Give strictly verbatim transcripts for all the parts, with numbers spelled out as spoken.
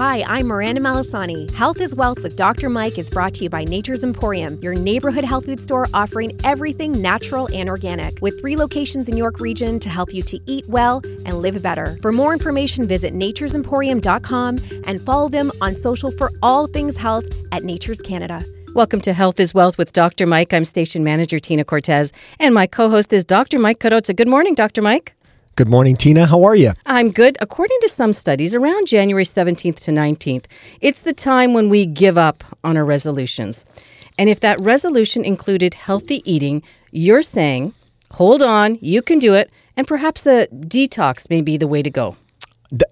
Hi, I'm Miranda Malasani. Health is Wealth with Doctor Mike is brought to you by Nature's Emporium, your neighborhood health food store offering everything natural and organic, with three locations in York Region to help you to eat well and live better. For more information, visit natures emporium dot com and follow them on social for all things health at Nature's Canada. Welcome to Health is Wealth with Doctor Mike. I'm Station Manager Tina Cortez, and my co-host is Doctor Mike Cotto. Good morning, Doctor Mike. Good morning, Tina. How are you? I'm good. According to some studies, around January seventeenth to nineteenth, it's the time when we give up on our resolutions. And if that resolution included healthy eating, you're saying, hold on, you can do it, and perhaps a detox may be the way to go. The,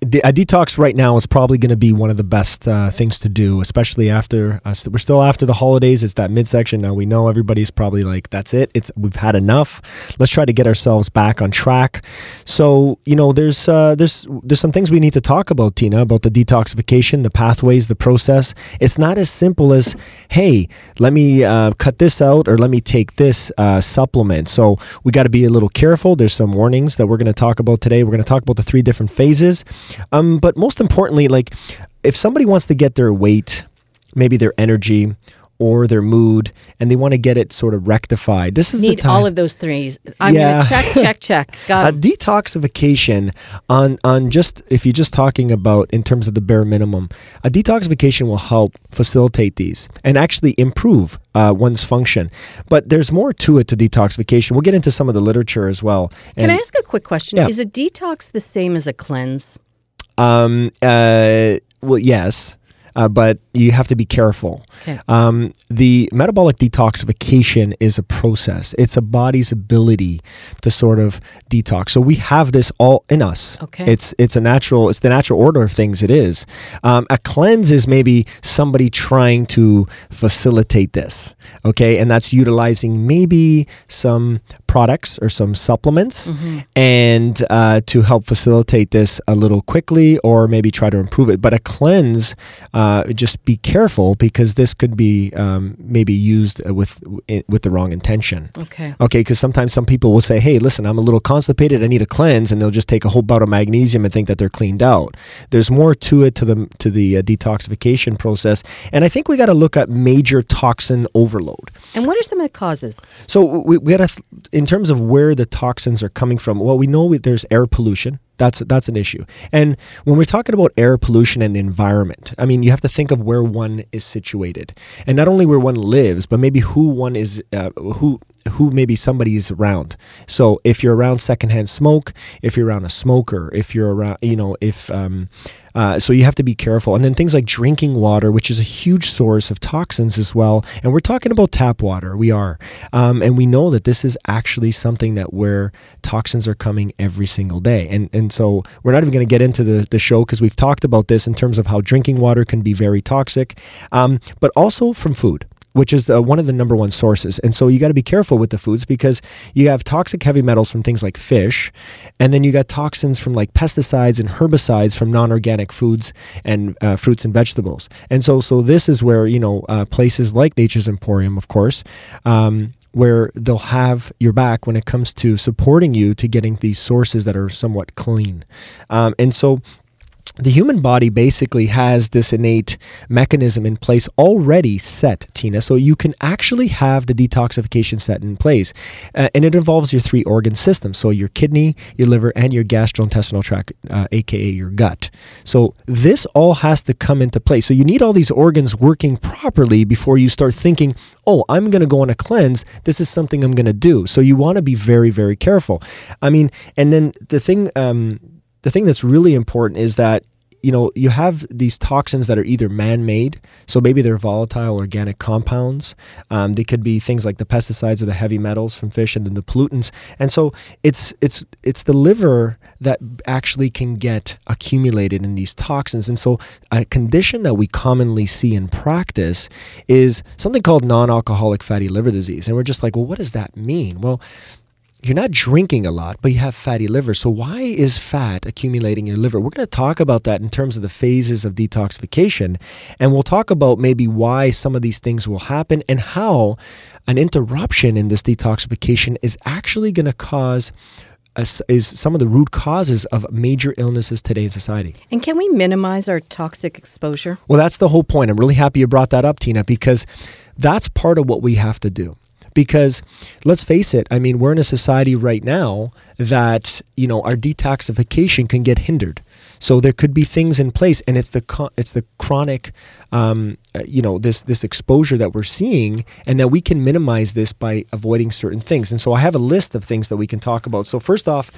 the, a detox right now is probably going to be one of the best uh, things to do, especially after uh, we're still after the holidays. It's that midsection. Now we know everybody's probably like, that's it. It's we've had enough. Let's try to get ourselves back on track. So, you know, there's uh, there's there's some things we need to talk about, Tina, about the detoxification, the pathways, the process. It's not as simple as, hey, let me uh, cut this out or let me take this uh, supplement. So we got to be a little careful. There's some warnings that we're going to talk about today. We're going to talk about the three different phases. Um, but most importantly, like if somebody wants to get their weight, maybe their energy or their mood, and they want to get it sort of rectified, this is Need the time. All of those threes. I'm yeah. going to check, check, check. Got it. A detoxification on, on just, if you're just talking about in terms of the bare minimum, a detoxification will help facilitate these and actually improve Uh, one's function. But there's more to it to detoxification. We'll get into some of the literature as well. And can I ask a quick question? Yeah. Is a detox the same as a cleanse? Um, uh, well, yes, uh, but you have to be careful. Okay. Um, the metabolic detoxification is a process. It's a body's ability to sort of detox. So we have this all in us. Okay. It's it's a natural, it's the natural order of things it is. Um, a cleanse is maybe somebody trying to facilitate this. Okay. And that's utilizing maybe some products or some supplements mm-hmm. and uh, to help facilitate this a little quickly or maybe try to improve it. But a cleanse, uh, just be careful because this could be um, maybe used with with the wrong intention. Okay. Okay, because sometimes some people will say, hey, listen, I'm a little constipated, I need a cleanse, and they'll just take a whole bout of magnesium and think that they're cleaned out. There's more to it, to the, to the uh, detoxification process. And I think we got to look at major toxin overload. And what are some of the causes? So we, we got to, in terms of where the toxins are coming from, well, we know we, there's air pollution. That's that's an issue. And when we're talking about air pollution and environment, I mean, you have to think of where one is situated, and not only where one lives, but maybe who one is, uh, who who maybe somebody is around. So if you're around secondhand smoke, if you're around a smoker, if you're around, you know, if um, uh, so you have to be careful. And then things like drinking water, which is a huge source of toxins as well. And we're talking about tap water. We are, um, and we know that this is actually something that where toxins are coming every single day, and and. And so we're not even going to get into the, the show because we've talked about this in terms of how drinking water can be very toxic, um, but also from food, which is the, one of the number one sources. And so you got to be careful with the foods because you have toxic heavy metals from things like fish, and then you got toxins from like pesticides and herbicides from non-organic foods and uh, fruits and vegetables. And so so this is where, you know, uh, places like Nature's Emporium, of course, um, where they'll have your back when it comes to supporting you to getting these sources that are somewhat clean. Um, and so the human body basically has this innate mechanism in place already set, Tina. So you can actually have the detoxification set in place. Uh, and it involves your three organ systems. So your kidney, your liver, and your gastrointestinal tract, uh, A K A your gut. So this all has to come into play. So you need all these organs working properly before you start thinking, oh, I'm going to go on a cleanse. This is something I'm going to do. So you want to be very, very careful. I mean, and then the thing... Um, The thing that's really important is that, you know, you have these toxins that are either man-made, so maybe they're volatile organic compounds. Um, they could be things like the pesticides or the heavy metals from fish and then the pollutants. And so it's it's it's the liver that actually can get accumulated in these toxins. And so a condition that we commonly see in practice is something called non-alcoholic fatty liver disease. And we're just like, well, what does that mean? Well, you're not drinking a lot, but you have fatty liver. So why is fat accumulating in your liver? We're going to talk about that in terms of the phases of detoxification. And we'll talk about maybe why some of these things will happen and how an interruption in this detoxification is actually going to cause is some of the root causes of major illnesses today in society. And can we minimize our toxic exposure? Well, that's the whole point. I'm really happy you brought that up, Tina, because that's part of what we have to do. Because let's face it, I mean, we're in a society right now that, you know, our detoxification can get hindered. So there could be things in place, and it's the it's the chronic, um, you know, this this exposure that we're seeing, and that we can minimize this by avoiding certain things. And so I have a list of things that we can talk about. So first off,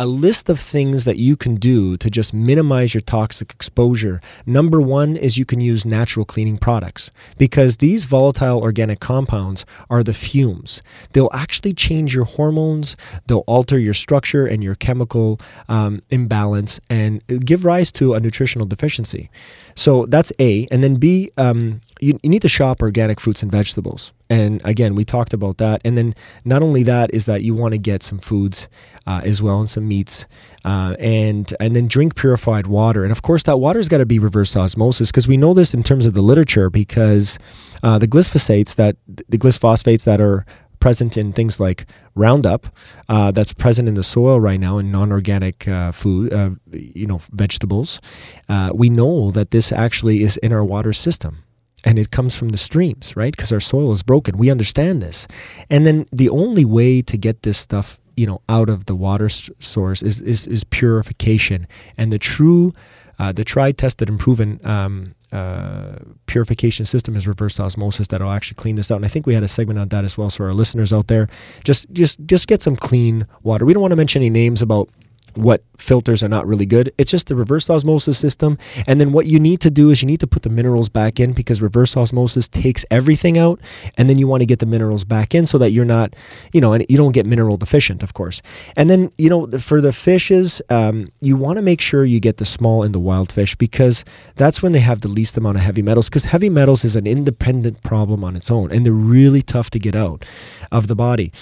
a list of things that you can do to just minimize your toxic exposure. Number one is you can use natural cleaning products, because these volatile organic compounds are the fumes. They'll actually change your hormones. They'll alter your structure and your chemical um, imbalance and give rise to a nutritional deficiency. So that's A. And then B, um, you, you need to shop organic fruits and vegetables. And again, we talked about that. And then not only that is that you want to get some foods uh, as well, and some meats, uh, and and then drink purified water. And of course, that water's got to be reverse osmosis, because we know this in terms of the literature, because uh, the glyphosates that the glyphosphates that are present in things like Roundup, uh, that's present in the soil right now in non-organic uh, food, uh, you know, vegetables. Uh, we know that this actually is in our water system. And it comes from the streams, right? Because our soil is broken. We understand this. And then the only way to get this stuff, you know, out of the water source is is, is purification. And the true, uh, the tried, tested, and proven um, uh, purification system is reverse osmosis that'll actually clean this out. And I think we had a segment on that as well. So our listeners out there, just just just get some clean water. We don't want to mention any names about what filters are not really good. It's just the reverse osmosis system. And then what you need to do is you need to put the minerals back in, because reverse osmosis takes everything out. And then you want to get the minerals back in so that you're not, you know, and you don't get mineral deficient, of course. And then, you know, for the fishes, um, you want to make sure you get the small and the wild fish, because that's when they have the least amount of heavy metals, because heavy metals is an independent problem on its own. And they're really tough to get out of the body.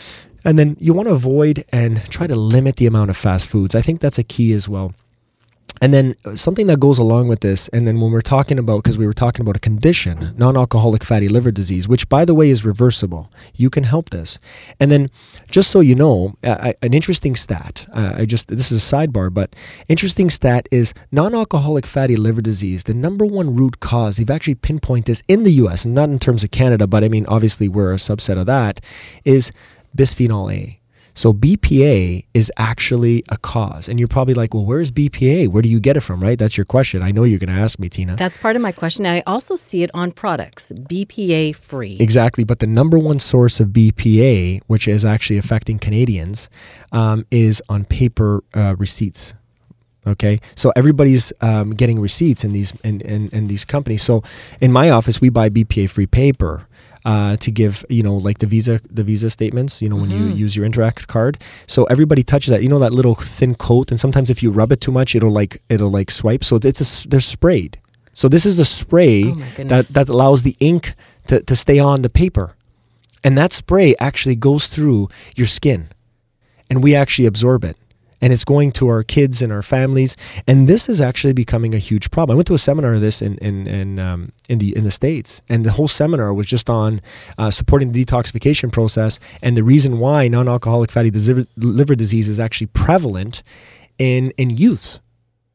And then you want to avoid and try to limit the amount of fast foods. I think that's a key as well. And then something that goes along with this, and then when we're talking about, because we were talking about a condition, non-alcoholic fatty liver disease, which, by the way, is reversible. You can help this. And then just so you know, I, an interesting stat, uh, I just, this is a sidebar, but interesting stat is non-alcoholic fatty liver disease, the number one root cause, they've actually pinpointed this in the U S, and not in terms of Canada, but I mean, obviously we're a subset of that, is Bisphenol A. So B P A is actually a cause. And you're probably like, well, where's B P A? Where do you get it from, right? That's your question. I know you're going to ask me, Tina. That's part of my question. I also see it on products, B P A free. Exactly. But the number one source of B P A, which is actually affecting Canadians, um, is on paper uh, receipts. Okay, so everybody's um, getting receipts in these in, in, in these companies. So in my office, we buy B P A-free paper uh, to give, you know, like the Visa the Visa statements, you know, mm-hmm. when you use your Interact card. So everybody touches that, you know, that little thin coat. And sometimes if you rub it too much, it'll like it'll like swipe. So it's a, they're sprayed. So this is a spray oh my goodness. that that allows the ink to, to stay on the paper. And that spray actually goes through your skin, and we actually absorb it. And it's going to our kids and our families. And this is actually becoming a huge problem. I went to a seminar of this in in in, um, in the in the States. And the whole seminar was just on uh, supporting the detoxification process and the reason why non-alcoholic fatty desi- liver disease is actually prevalent in, in youth.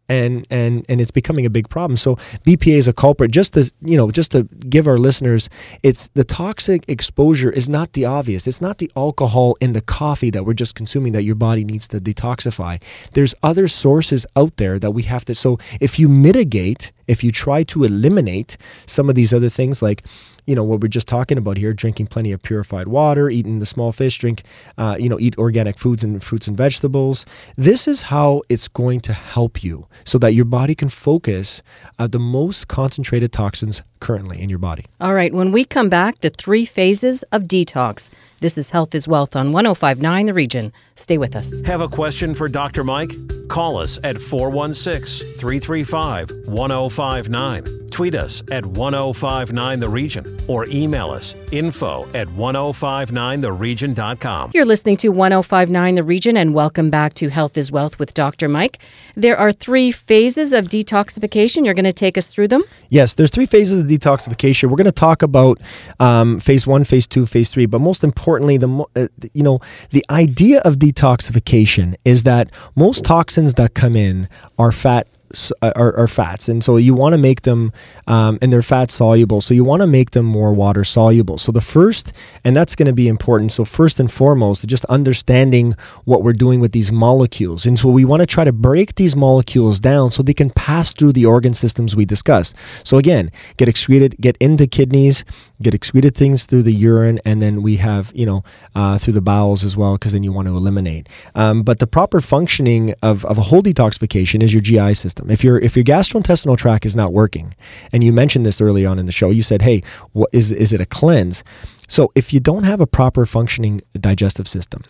And, and and it's becoming a big problem. So B P A is a culprit. Just to, you know, just to give our listeners, it's the toxic exposure is not the obvious. It's not the alcohol in the coffee that we're just consuming that your body needs to detoxify. There's other sources out there that we have to. So if you mitigate, if you try to eliminate some of these other things, like, you know, what we're just talking about here, drinking plenty of purified water, eating the small fish, drink, uh, you know, eat organic foods and fruits and vegetables. This is how it's going to help you, so that your body can focus on uh, the most concentrated toxins currently in your body. All right. When we come back, the three phases of detox. This is Health is Wealth on one oh five point nine The Region. Stay with us. Have a question for Doctor Mike? Call us at four one six, three three five, one oh five nine. Tweet us at one oh five point nine The Region, or email us info at ten fifty-nine the region dot com. You're listening to one oh five point nine The Region, and welcome back to Health is Wealth with Doctor Mike. There are three phases of detoxification. You're going to take us through them? Yes, there's three phases of detoxification. We're going to talk about um, phase one, phase two, phase three, but most importantly, importantly, the uh, you know the idea of detoxification is that most toxins that come in are fat. Are, are fats, and so you want to make them, um, and they're fat soluble. So you want to make them more water soluble. So the first, and that's going to be important. So first and foremost, just understanding what we're doing with these molecules, and so we want to try to break these molecules down so they can pass through the organ systems we discussed. So again, get excreted, get into kidneys, get excreted things through the urine, and then we have you know uh, through the bowels as well, because then you want to eliminate. Um, but the proper functioning of of a whole detoxification is your G I system. If your if your gastrointestinal tract is not working, and you mentioned this early on in the show, you said, "Hey, what is is it a cleanse?" So if you don't have a proper functioning digestive system,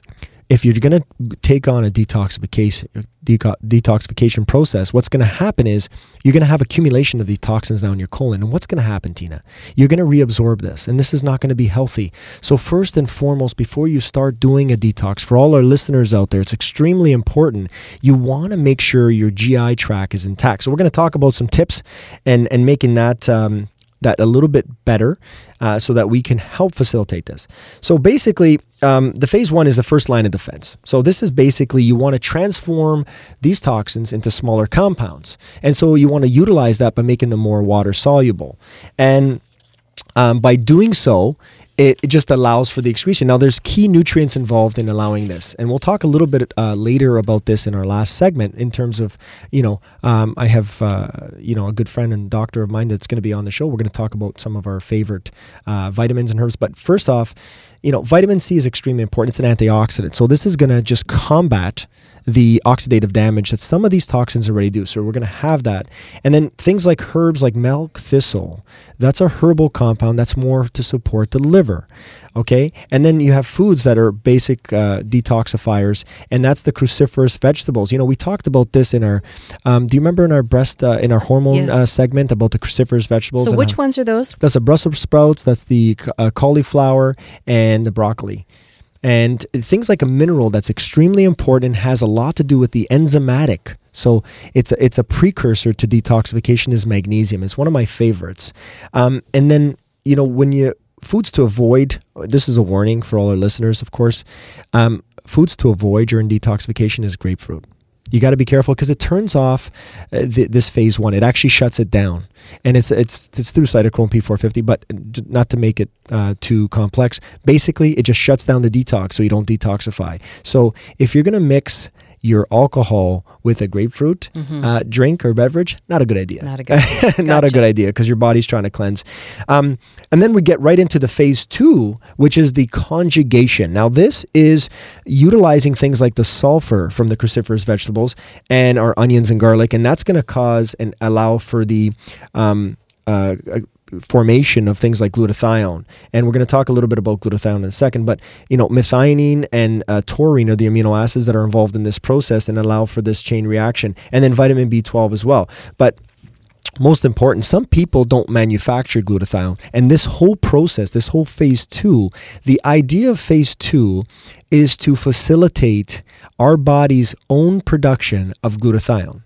if you're going to take on a detoxification detoxification process, what's going to happen is you're going to have accumulation of these toxins now in your colon. And what's going to happen, Tina? You're going to reabsorb this, and this is not going to be healthy. So first and foremost, before you start doing a detox, for all our listeners out there, it's extremely important. You want to make sure your G I tract is intact. So we're going to talk about some tips and, and making that... Um, that a little bit better uh, so that we can help facilitate this. So basically, um, the phase one is the first line of defense. So this is basically you want to transform these toxins into smaller compounds. And so you want to utilize that by making them more water soluble. And um, by doing so, it just allows for the excretion. Now, there's key nutrients involved in allowing this, and we'll talk a little bit uh, later about this in our last segment. In terms of, you know, um, I have, uh, you know, a good friend and doctor of mine that's going to be on the show. We're going to talk about some of our favorite uh, vitamins and herbs. But first off, you know, vitamin C is extremely important. It's an antioxidant, so this is going to just combat the oxidative damage that some of these toxins already do. So we're going to have that, and then things like herbs like milk thistle. That's a herbal compound that's more to support the liver. Okay, and then you have foods that are basic uh, detoxifiers, and that's the cruciferous vegetables. You know, we talked about this in our. Um, do you remember in our breast uh, in our hormone yes. uh, segment about the cruciferous vegetables? So which how, ones are those? That's the Brussels sprouts. That's the uh, cauliflower and the broccoli. And things like a mineral that's extremely important has a lot to do with the enzymatic. So it's a, it's a precursor to detoxification is magnesium. It's one of my favorites. Um, and then you know when you. Foods to avoid, this is a warning for all our listeners, of course. Um, foods to avoid during detoxification is grapefruit. You got to be careful because it turns off uh, th- this phase one. It actually shuts it down. And it's it's it's through cytochrome P four fifty, but not to make it uh, too complex. Basically, it just shuts down the detox so you don't detoxify. So if you're going to mix your alcohol with a grapefruit mm-hmm. uh, drink or beverage, not a good idea. Not a good idea. Gotcha. Not a good idea because your body's trying to cleanse. Um, and then we get right into the phase two, which is the conjugation. Now, this is utilizing things like the sulfur from the cruciferous vegetables and our onions and garlic, and that's going to cause and allow for the... Um, uh, formation of things like glutathione, and we're going to talk a little bit about glutathione in a second. But you know, methionine and uh, taurine are the amino acids that are involved in this process and allow for this chain reaction, and then vitamin B twelve as well. But most important, some people don't manufacture glutathione, and this whole process, this whole phase two, the idea of phase two is to facilitate our body's own production of glutathione.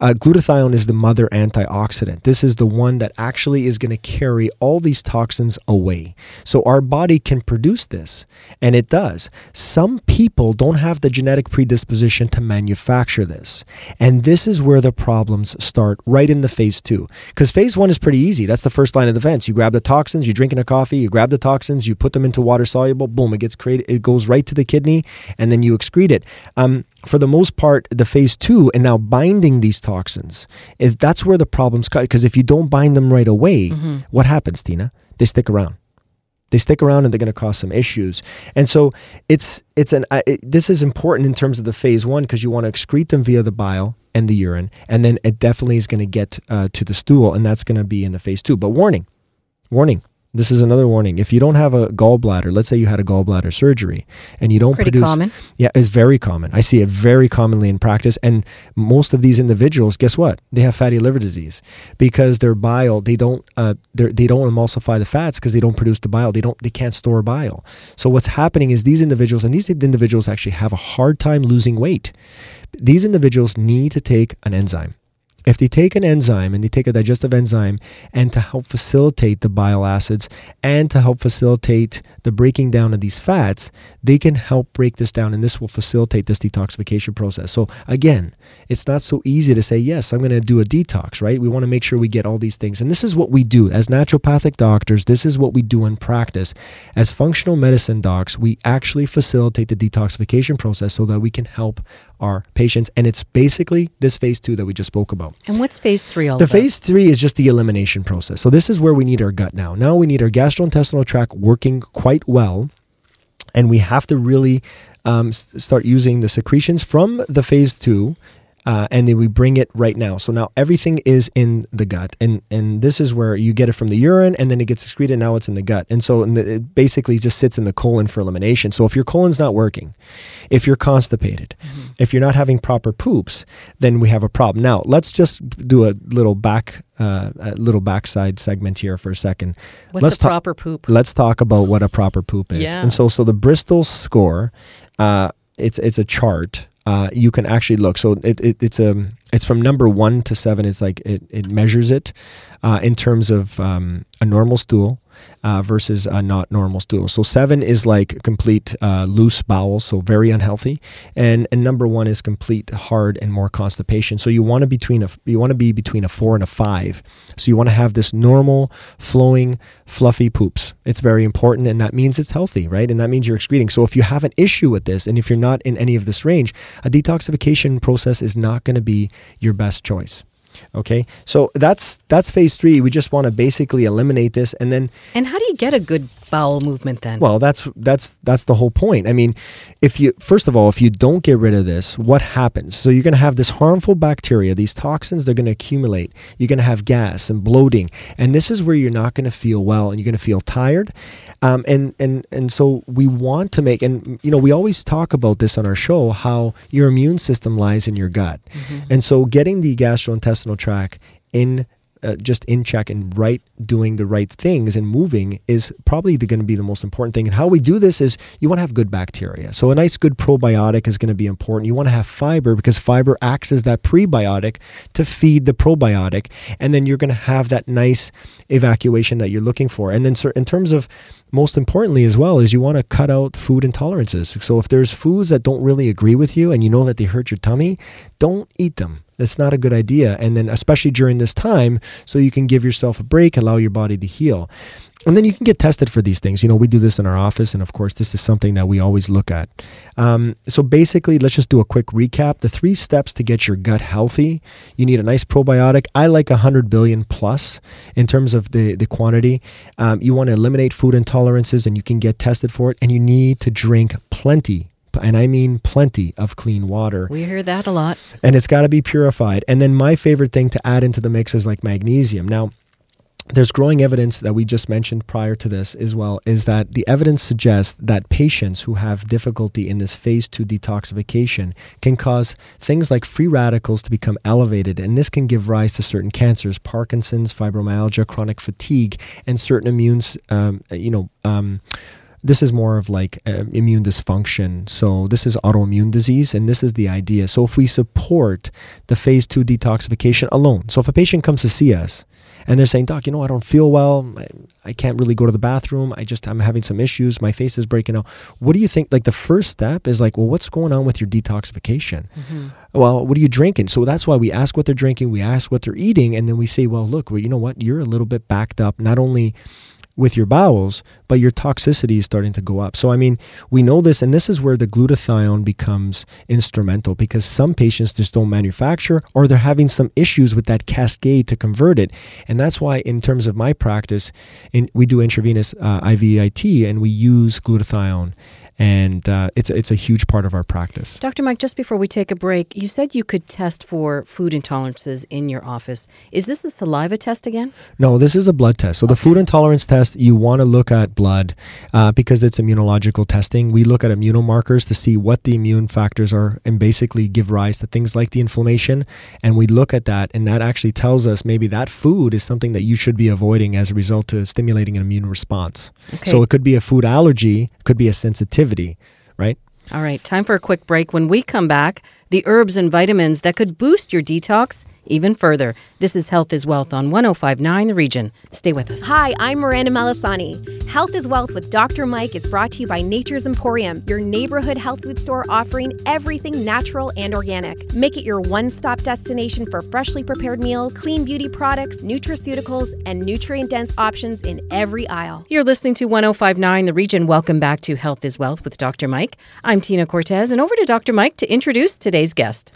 Uh, glutathione is the mother antioxidant. This is the one that actually is going to carry all these toxins away. So our body can produce this, and it does. Some people don't have the genetic predisposition to manufacture this. And this is where the problems start, right in the phase two. Because phase one is pretty easy. That's the first line of defense. You grab the toxins, you're drinking a coffee, you grab the toxins, you put them into water soluble, boom, it gets created, it goes right to the kidney, and then you excrete it. Um, For the most part, the phase two, and now binding these toxins, is that's where the problems come. Because if you don't bind them right away, mm-hmm. what happens, Tina? They stick around. They stick around, and they're going to cause some issues. And so it's it's an uh, it, this is important in terms of the phase one, because you want to excrete them via the bile and the urine, and then it definitely is going to get uh, to the stool, and that's going to be in the phase two. But warning, warning. This is another warning. If you don't have a gallbladder, let's say you had a gallbladder surgery and you don't Pretty produce... common. Yeah, it's very common. I see it very commonly in practice. And most of these individuals, guess what? They have fatty liver disease because their bile, they don't uh, they don't emulsify the fats because they don't produce the bile. They don't. They can't store bile. So what's happening is these individuals, and these individuals actually have a hard time losing weight. These individuals need to take an enzyme. If they take an enzyme and they take a digestive enzyme and to help facilitate the bile acids and to help facilitate the breaking down of these fats, they can help break this down, and this will facilitate this detoxification process. So again, it's not so easy to say, yes, I'm going to do a detox, right? We want to make sure we get all these things. And this is what we do as naturopathic doctors. This is what we do in practice. As functional medicine docs, we actually facilitate the detoxification process so that we can help our patients. And it's basically this phase two that we just spoke about. And what's phase three all about? The phase three is just the elimination process. So this is where we need our gut now. Now we need our gastrointestinal tract working quite well. And we have to really um, start using the secretions from the phase two. Uh, and then we bring it right now. So now everything is in the gut. And and this is where you get it from the urine, and then it gets excreted. Now it's in the gut. And so and the, it basically just sits in the colon for elimination. So if your colon's not working, if you're constipated, mm-hmm. if you're not having proper poops, then we have a problem. Now, let's just do a little back uh, a little backside segment here for a second. What's let's a ta- proper poop? Let's talk about what a proper poop is. Yeah. And so so the Bristol score, uh, it's it's a chart. Uh, you can actually look. So it, it, it's a it's from number one to seven. It's like it, it measures it uh, in terms of um, a normal stool uh, versus a not normal stool. So seven is like complete uh, loose bowels, so very unhealthy, and and number one is complete hard and more constipation. So you want to between a you want to be between a four and a five. So you want to have this normal, flowing, fluffy poops. It's very important, and that means it's healthy, right? And that means you're excreting. So if you have an issue with this, and if you're not in any of this range, a detoxification process is not going to be your best choice. Okay, so that's that's phase three. We just want to basically eliminate this, and then. And how do you get a good bowel movement then? Well, that's that's that's the whole point. I mean, if you first of all, if you don't get rid of this, what happens? So you're going to have this harmful bacteria, these toxins. They're going to accumulate. You're going to have gas and bloating, and this is where you're not going to feel well, and you're going to feel tired, um, and and and so we want to make, and you know, we always talk about this on our show, how your immune system lies in your gut, mm-hmm. and so getting the gastrointestinal track in uh, just in check and right doing the right things and moving is probably going to be the most important thing. And how we do this is you want to have good bacteria. So a nice good probiotic is going to be important. You want to have fiber because fiber acts as that prebiotic to feed the probiotic. And then you're going to have that nice evacuation that you're looking for. And then so in terms of most importantly as well is you want to cut out food intolerances. So if there's foods that don't really agree with you and you know that they hurt your tummy, don't eat them. That's not a good idea. And then especially during this time, so you can give yourself a break, allow your body to heal. And then you can get tested for these things. You know, we do this in our office. And of course, this is something that we always look at. Um, so basically, let's just do a quick recap. The three steps to get your gut healthy. You need a nice probiotic. I like one hundred billion plus in terms of the, the quantity. Um, you want to eliminate food intolerances and you can get tested for it. And you need to drink plenty. And I mean plenty of clean water. We hear that a lot. And it's got to be purified. And then my favorite thing to add into the mix is like magnesium. Now, there's growing evidence that we just mentioned prior to this as well, is that the evidence suggests that patients who have difficulty in this phase two detoxification can cause things like free radicals to become elevated. And this can give rise to certain cancers, Parkinson's, fibromyalgia, chronic fatigue, and certain immune, um, you know, um, this is more of like uh, immune dysfunction. So this is autoimmune disease, and this is the idea. So if we support the phase two detoxification alone, so if a patient comes to see us and they're saying, doc, you know, I don't feel well. I, I can't really go to the bathroom. I just, I'm having some issues. My face is breaking out. What do you think? Like the first step is like, well, what's going on with your detoxification? Mm-hmm. Well, what are you drinking? So that's why we ask what they're drinking. We ask what they're eating. And then we say, well, look, well, you know what? You're a little bit backed up. Not only with your bowels, but your toxicity is starting to go up. So, I mean, we know this, and this is where the glutathione becomes instrumental because some patients just don't manufacture or they're having some issues with that cascade to convert it. And that's why in terms of my practice, in, we do intravenous uh, I V I T and we use glutathione. And uh, it's it's a huge part of our practice. Doctor Mike, just before we take a break, you said you could test for food intolerances in your office. Is this the saliva test again? No, this is a blood test. So okay. The food intolerance test, you want to look at blood uh, because it's immunological testing. We look at immunomarkers to see what the immune factors are and basically give rise to things like the inflammation. And we look at that, and that actually tells us maybe that food is something that you should be avoiding as a result of stimulating an immune response. Okay. So it could be a food allergy, could be a sensitivity. Right? All right. Time for a quick break. When we come back, the herbs and vitamins that could boost your detox even further. This is Health is Wealth on one oh five point nine The Region. Stay with us. Hi, I'm Miranda Malasani. Health is Wealth with Doctor Mike is brought to you by Nature's Emporium, your neighborhood health food store offering everything natural and organic. Make it your one-stop destination for freshly prepared meals, clean beauty products, nutraceuticals, and nutrient-dense options in every aisle. You're listening to one oh five point nine The Region. Welcome back to Health is Wealth with Doctor Mike. I'm Tina Cortez, and over to Doctor Mike to introduce today's guest.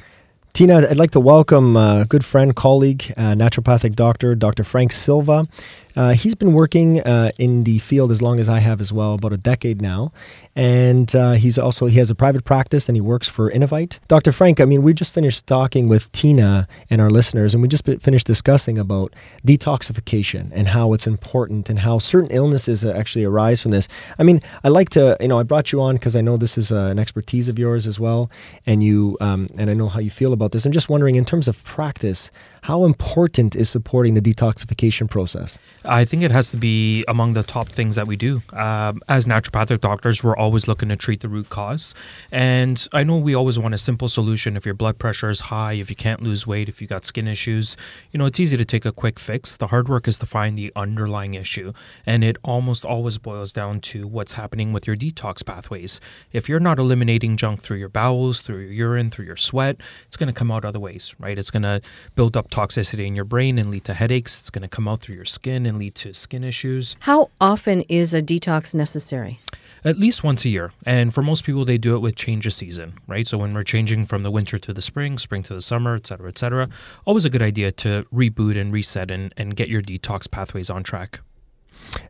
Tina, I'd like to welcome a good friend, colleague, uh, naturopathic doctor, Dr. Frank Silva. Uh, he's been working uh, in the field as long as I have as well, about a decade now. And uh, he's also, he has a private practice and he works for Innovite. Doctor Frank, I mean, we just finished talking with Tina and our listeners, and we just finished discussing about detoxification and how it's important and how certain illnesses actually arise from this. I mean, I like to, you know, I brought you on because I know this is uh, an expertise of yours as well. And you, um, and I know how you feel about this. I'm just wondering, in terms of practice, how important is supporting the detoxification process? I think it has to be among the top things that we do. Um, as naturopathic doctors, we're always looking to treat the root cause. And I know we always want a simple solution. If your blood pressure is high, if you can't lose weight, if you got skin issues, you know, it's easy to take a quick fix. The hard work is to find the underlying issue. And it almost always boils down to what's happening with your detox pathways. If you're not eliminating junk through your bowels, through your urine, through your sweat, it's going to come out other ways, right? It's going to build up toxicity in your brain and lead to headaches. It's going to come out through your skin and lead to skin issues. How often is a detox necessary? At least once a year. And for most people, they do it with change of season, right? So when we're changing from the winter to the spring, spring to the summer, et cetera, et cetera, always a good idea to reboot and reset and, and get your detox pathways on track.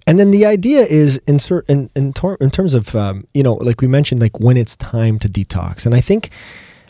And then the idea is in in, in, tor- in terms of, um, you know, like we mentioned, like when it's time to detox. And I think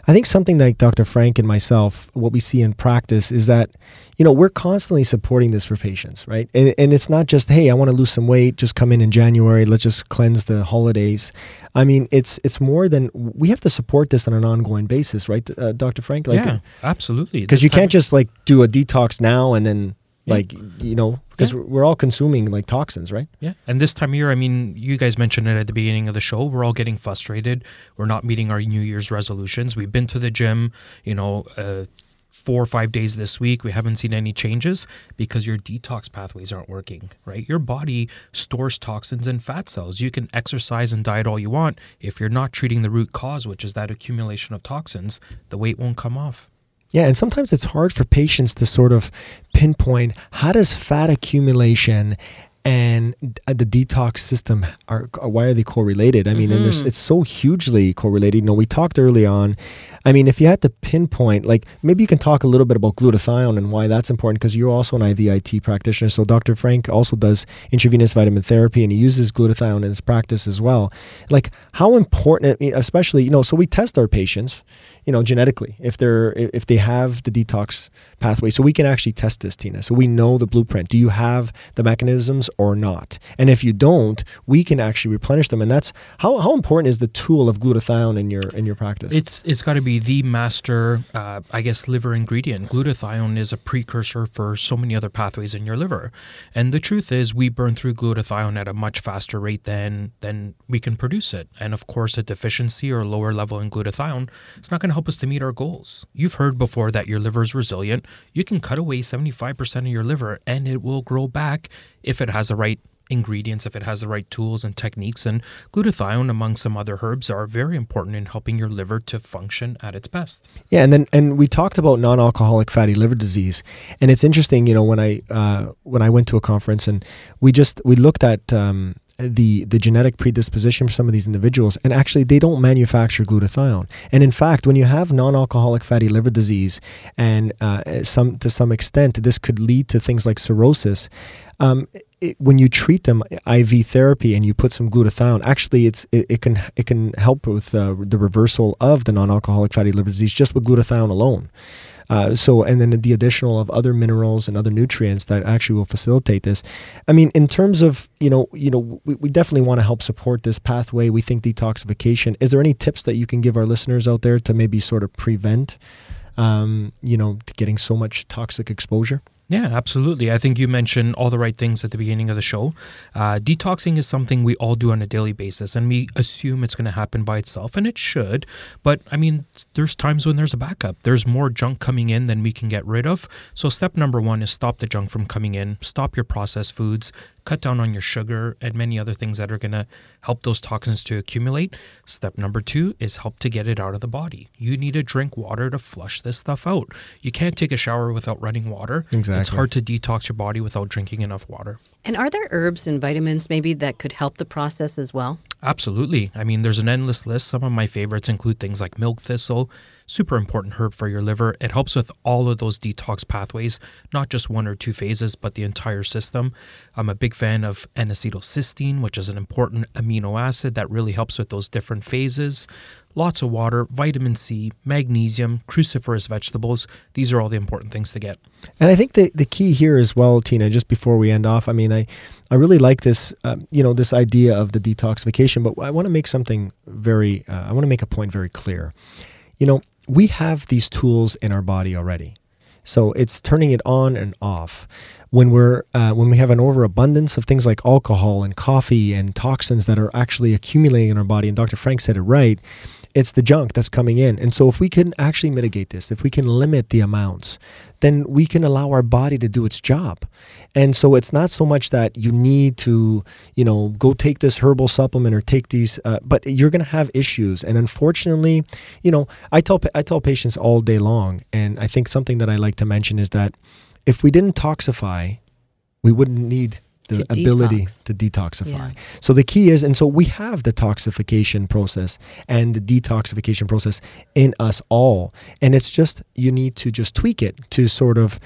I think something like Doctor Frank and myself, what we see in practice is that, you know, we're constantly supporting this for patients, right? And, and it's not just, hey, I want to lose some weight, just come in in January, let's just cleanse the holidays. I mean, it's it's more than, we have to support this on an ongoing basis, right, uh, Doctor Frank? Like, yeah, absolutely. Because you can't just like do a detox now and then like, you know, because yeah. we're all consuming like toxins, right? Yeah. And this time of year, I mean, you guys mentioned it at the beginning of the show, we're all getting frustrated. We're not meeting our New Year's resolutions. We've been to the gym, you know, uh, four or five days this week. We haven't seen any changes because your detox pathways aren't working, right? Your body stores toxins and fat cells. You can exercise and diet all you want. If you're not treating the root cause, which is that accumulation of toxins, the weight won't come off. Yeah, and sometimes it's hard for patients to sort of pinpoint how does fat accumulation and the detox system, are why are they correlated? I mean, mm-hmm. and there's, it's so hugely correlated. You know, we talked early on. I mean, if you had to pinpoint, like maybe you can talk a little bit about glutathione and why that's important, because you're also an I V I T practitioner. So Doctor Frank also does intravenous vitamin therapy and he uses glutathione in his practice as well. Like how important, especially, you know, so we test our patients, you know, genetically, if they're, if they have the detox pathway. So we can actually test this, Tina. So we know the blueprint. Do you have the mechanisms or not? And if you don't, we can actually replenish them. And that's how, how important is the tool of glutathione in your, in your practice? It's, it's got to be the master, uh, I guess, liver ingredient. Glutathione is a precursor for so many other pathways in your liver. And the truth is we burn through glutathione at a much faster rate than, than we can produce it. And of course, a deficiency or lower level in glutathione, it's not going to help us to meet our goals. You've heard before that your liver is resilient. You can cut away seventy-five percent of your liver and it will grow back if it has the right ingredients, if it has the right tools and techniques. And glutathione, among some other herbs, are very important in helping your liver to function at its best. Yeah, and then and we talked about non-alcoholic fatty liver disease, and it's interesting. You know, when I uh, when I went to a conference and we just we looked at um, the the genetic predisposition for some of these individuals, and actually they don't manufacture glutathione. And in fact, when you have non-alcoholic fatty liver disease, and uh, some to some extent, this could lead to things like cirrhosis. Um, It, when you treat them I V therapy and you put some glutathione, actually it's it, it can it can help with uh, the reversal of the non-alcoholic fatty liver disease just with glutathione alone. Uh, so and then the additional of other minerals and other nutrients that actually will facilitate this. I mean, in terms of you know you know we, we definitely want to help support this pathway. We think detoxification. Is there any tips that you can give our listeners out there to maybe sort of prevent um, you know getting so much toxic exposure? Yeah, absolutely. I think you mentioned all the right things at the beginning of the show. Uh, detoxing is something we all do on a daily basis, and we assume it's going to happen by itself, and it should. But I mean, there's times when there's a backup. There's more junk coming in than we can get rid of. So step number one is stop the junk from coming in. Stop your processed foods. Cut down on your sugar and many other things that are going to help those toxins to accumulate. Step number two is help to get it out of the body. You need to drink water to flush this stuff out. You can't take a shower without running water. Exactly. It's hard to detox your body without drinking enough water. And are there herbs and vitamins maybe that could help the process as well? Absolutely. I mean, there's an endless list. Some of my favorites include things like milk thistle, super important herb for your liver. It helps with all of those detox pathways, not just one or two phases, but the entire system. I'm a big fan of N-acetylcysteine, which is an important amino acid that really helps with those different phases. Lots of water, vitamin C, magnesium, cruciferous vegetables. These are all the important things to get. And I think the, the key here as well, Tina, just before we end off, I mean, I, I really like this, um, you know, this idea of the detoxification, but I want to make something very, uh, I want to make a point very clear. You know, we have these tools in our body already. So it's turning it on and off. When we're uh, when we have an overabundance of things like alcohol and coffee and toxins that are actually accumulating in our body, and Doctor Frank said it right, it's the junk that's coming in. And so if we can actually mitigate this, if we can limit the amounts, then we can allow our body to do its job. And so it's not so much that you need to, you know, go take this herbal supplement or take these, uh, but you're going to have issues. And unfortunately, you know, I tell I tell patients all day long, and I think something that I like to mention is that if we didn't toxify, we wouldn't need the to ability detox. to detoxify. Yeah. So the key is, and so we have the toxification process and the detoxification process in us all. And it's just, you need to just tweak it to sort of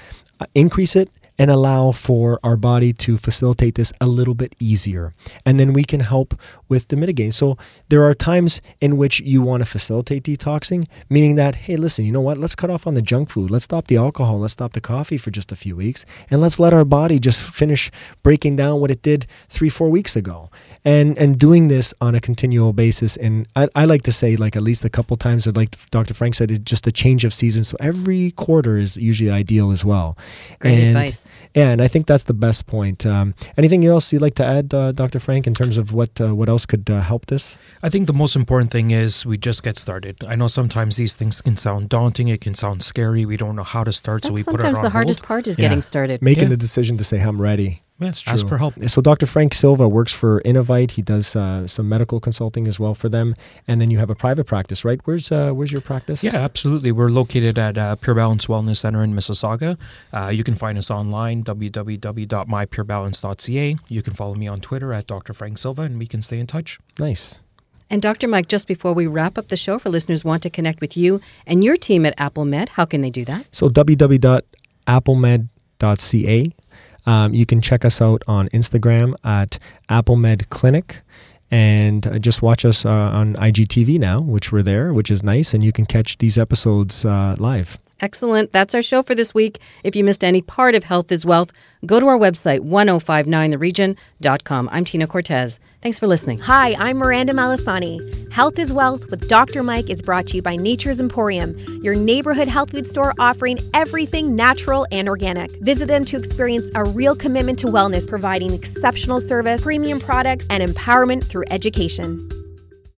increase it and allow for our body to facilitate this a little bit easier. And then we can help with the mitigating. So there are times in which you want to facilitate detoxing, meaning that, hey, listen, you know what? Let's cut off on the junk food. Let's stop the alcohol. Let's stop the coffee for just a few weeks. And let's let our body just finish breaking down what it did three, four weeks ago. And and doing this on a continual basis. And I, I like to say, like, at least a couple times, or like Doctor Frank said, it's just a change of season. So every quarter is usually ideal as well. Great and advice. Yeah, and I think that's the best point. Um, anything else you'd like to add, uh, Doctor Frank, in terms of what uh, what else could uh, help this? I think the most important thing is we just get started. I know sometimes these things can sound daunting. It can sound scary. We don't know how to start, that's so we put it on hold. Sometimes the hardest part is yeah. getting started. Making yeah. the decision to say, I'm ready. Yes, true. Ask for help. So Doctor Frank Silva works for Innovite. He does uh, some medical consulting as well for them. And then you have a private practice, right? Where's uh, where's your practice? Yeah, absolutely. We're located at uh, Pure Balance Wellness Center in Mississauga. Uh, you can find us online, w w w dot my pure balance dot c a. You can follow me on Twitter at Doctor Frank Silva, and we can stay in touch. Nice. And Doctor Mike, just before we wrap up the show, for listeners who want to connect with you and your team at AppleMed, how can they do that? So w w w dot apple med dot c a. Um, you can check us out on Instagram at AppleMedClinic, and uh, just watch us uh, on I G T V now, which we're there, which is nice, and you can catch these episodes uh, live. Excellent. That's our show for this week. If you missed any part of Health is Wealth, go to our website, ten fifty-nine the region dot com. I'm Tina Cortez. Thanks for listening. Hi, I'm Miranda Malasani. Health is Wealth with Doctor Mike is brought to you by Nature's Emporium, your neighborhood health food store offering everything natural and organic. Visit them to experience a real commitment to wellness, providing exceptional service, premium products, and empowerment through education.